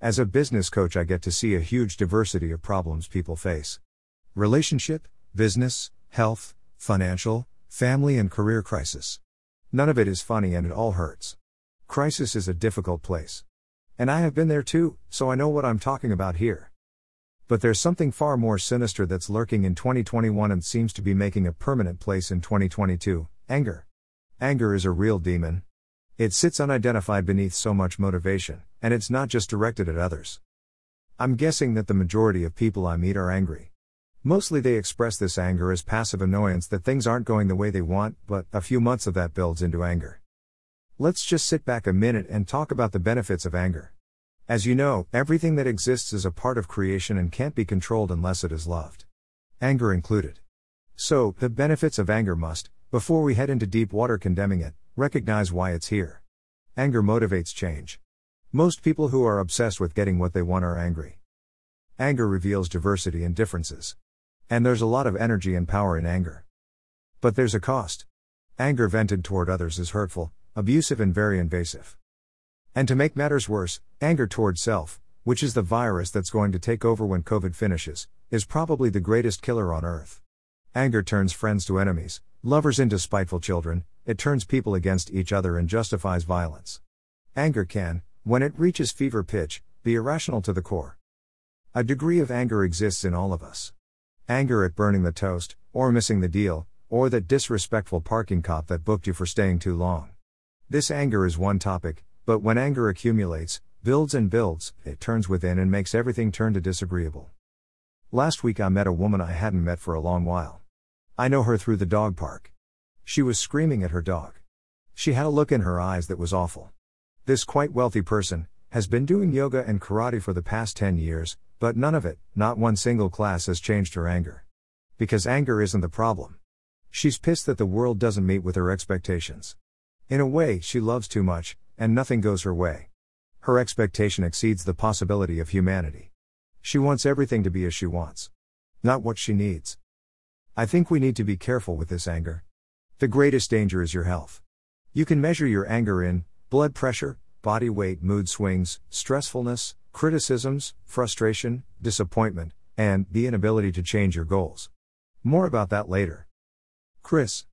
As a business coach, I get to see a huge diversity of problems people face. Relationship, business, health, financial, family and career crisis. None of it is funny and it all hurts. Crisis is a difficult place. And I have been there too, so I know what I'm talking about here. But there's something far more sinister that's lurking in 2021 and seems to be making a permanent place in 2022, anger. Anger is a real demon. It sits unidentified beneath so much motivation, and it's not just directed at others. I'm guessing that the majority of people I meet are angry. Mostly they express this anger as passive annoyance that things aren't going the way they want, but a few months of that builds into anger. Let's just sit back a minute and talk about the benefits of anger. As you know, everything that exists is a part of creation and can't be controlled unless it is loved. Anger included. So, the benefits of anger must, before we head into deep water condemning it, recognize why it's here. Anger motivates change. Most people who are obsessed with getting what they want are angry. Anger reveals diversity and differences. And there's a lot of energy and power in anger. But there's a cost. Anger vented toward others is hurtful, abusive and very invasive. And to make matters worse, anger toward self, which is the virus that's going to take over when COVID finishes, is probably the greatest killer on earth. Anger turns friends to enemies, lovers into spiteful children, it turns people against each other and justifies violence. Anger can, when it reaches fever pitch, be irrational to the core. A degree of anger exists in all of us. Anger at burning the toast, or missing the deal, or that disrespectful parking cop that booked you for staying too long. This anger is one topic. But when anger accumulates, builds and builds, it turns within and makes everything turn to disagreeable. Last week I met a woman I hadn't met for a long while. I know her through the dog park. She was screaming at her dog. She had a look in her eyes that was awful. This quite wealthy person has been doing yoga and karate for the past 10 years, but none of it, not one single class, has changed her anger. Because anger isn't the problem. She's pissed that the world doesn't meet with her expectations. In a way, she loves too much, and nothing goes her way. Her expectation exceeds the possibility of humanity. She wants everything to be as she wants, not what she needs. I think we need to be careful with this anger. The greatest danger is your health. You can measure your anger in blood pressure, body weight, mood swings, stressfulness, criticisms, frustration, disappointment, and the inability to change your goals. More about that later. Chris.